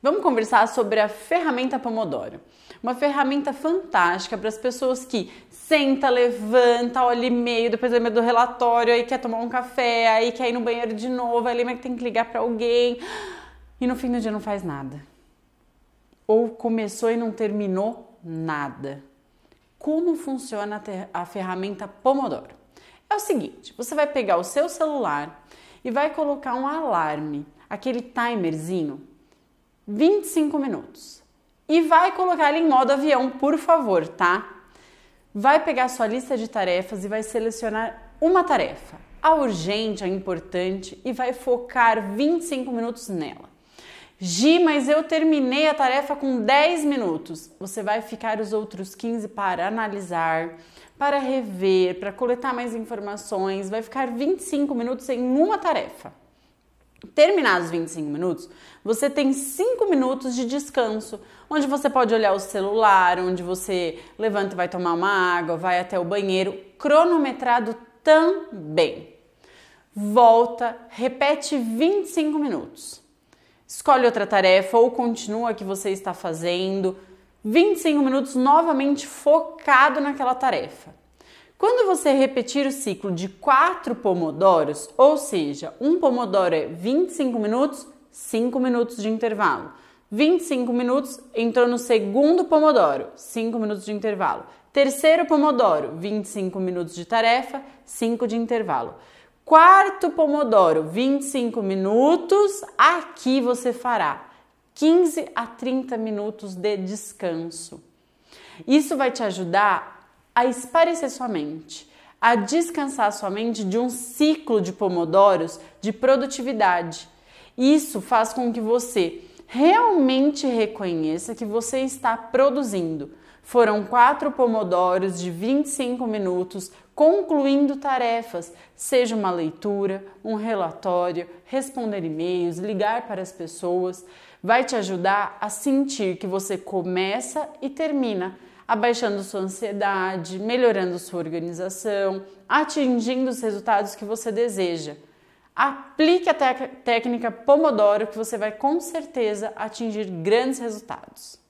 Vamos conversar sobre a ferramenta Pomodoro, uma ferramenta fantástica para as pessoas que senta, levanta, olha e-mail, depois lembra do relatório, aí quer tomar um café, aí quer ir no banheiro de novo, aí lembra que tem que ligar para alguém e no fim do dia não faz nada. Ou começou e não terminou nada. Como funciona a ferramenta Pomodoro? É o seguinte, você vai pegar o seu celular e vai colocar um alarme, aquele timerzinho, 25 minutos. E vai colocar ele em modo avião, por favor, tá? Vai pegar sua lista de tarefas e vai selecionar uma tarefa, a urgente, a importante, e vai focar 25 minutos nela. Gi, mas eu terminei a tarefa com 10 minutos. Você vai ficar os outros 15 para analisar, para rever, para coletar mais informações. Vai ficar 25 minutos em uma tarefa. Terminados 25 minutos, você tem 5 minutos de descanso, onde você pode olhar o celular, onde você levanta e vai tomar uma água, vai até o banheiro, cronometrado também. Volta, repete 25 minutos. Escolhe outra tarefa ou continua a que você está fazendo. 25 minutos novamente focado naquela tarefa. Quando você repetir o ciclo de 4 pomodoros, ou seja, um pomodoro é 25 minutos, 5 minutos de intervalo. 25 minutos, entrou no segundo pomodoro, 5 minutos de intervalo. Terceiro pomodoro, 25 minutos de tarefa, 5 de intervalo. Quarto pomodoro, 25 minutos, aqui você fará 15 a 30 minutos de descanso. Isso vai te ajudar a esparecer sua mente, a descansar sua mente de um ciclo de pomodoros de produtividade. Isso faz com que você realmente reconheça que você está produzindo. Foram 4 pomodoros de 25 minutos, concluindo tarefas, seja uma leitura, um relatório, responder e-mails, ligar para as pessoas. Vai te ajudar a sentir que você começa e termina, abaixando sua ansiedade, melhorando sua organização, atingindo os resultados que você deseja. Aplique a técnica Pomodoro que você vai com certeza atingir grandes resultados.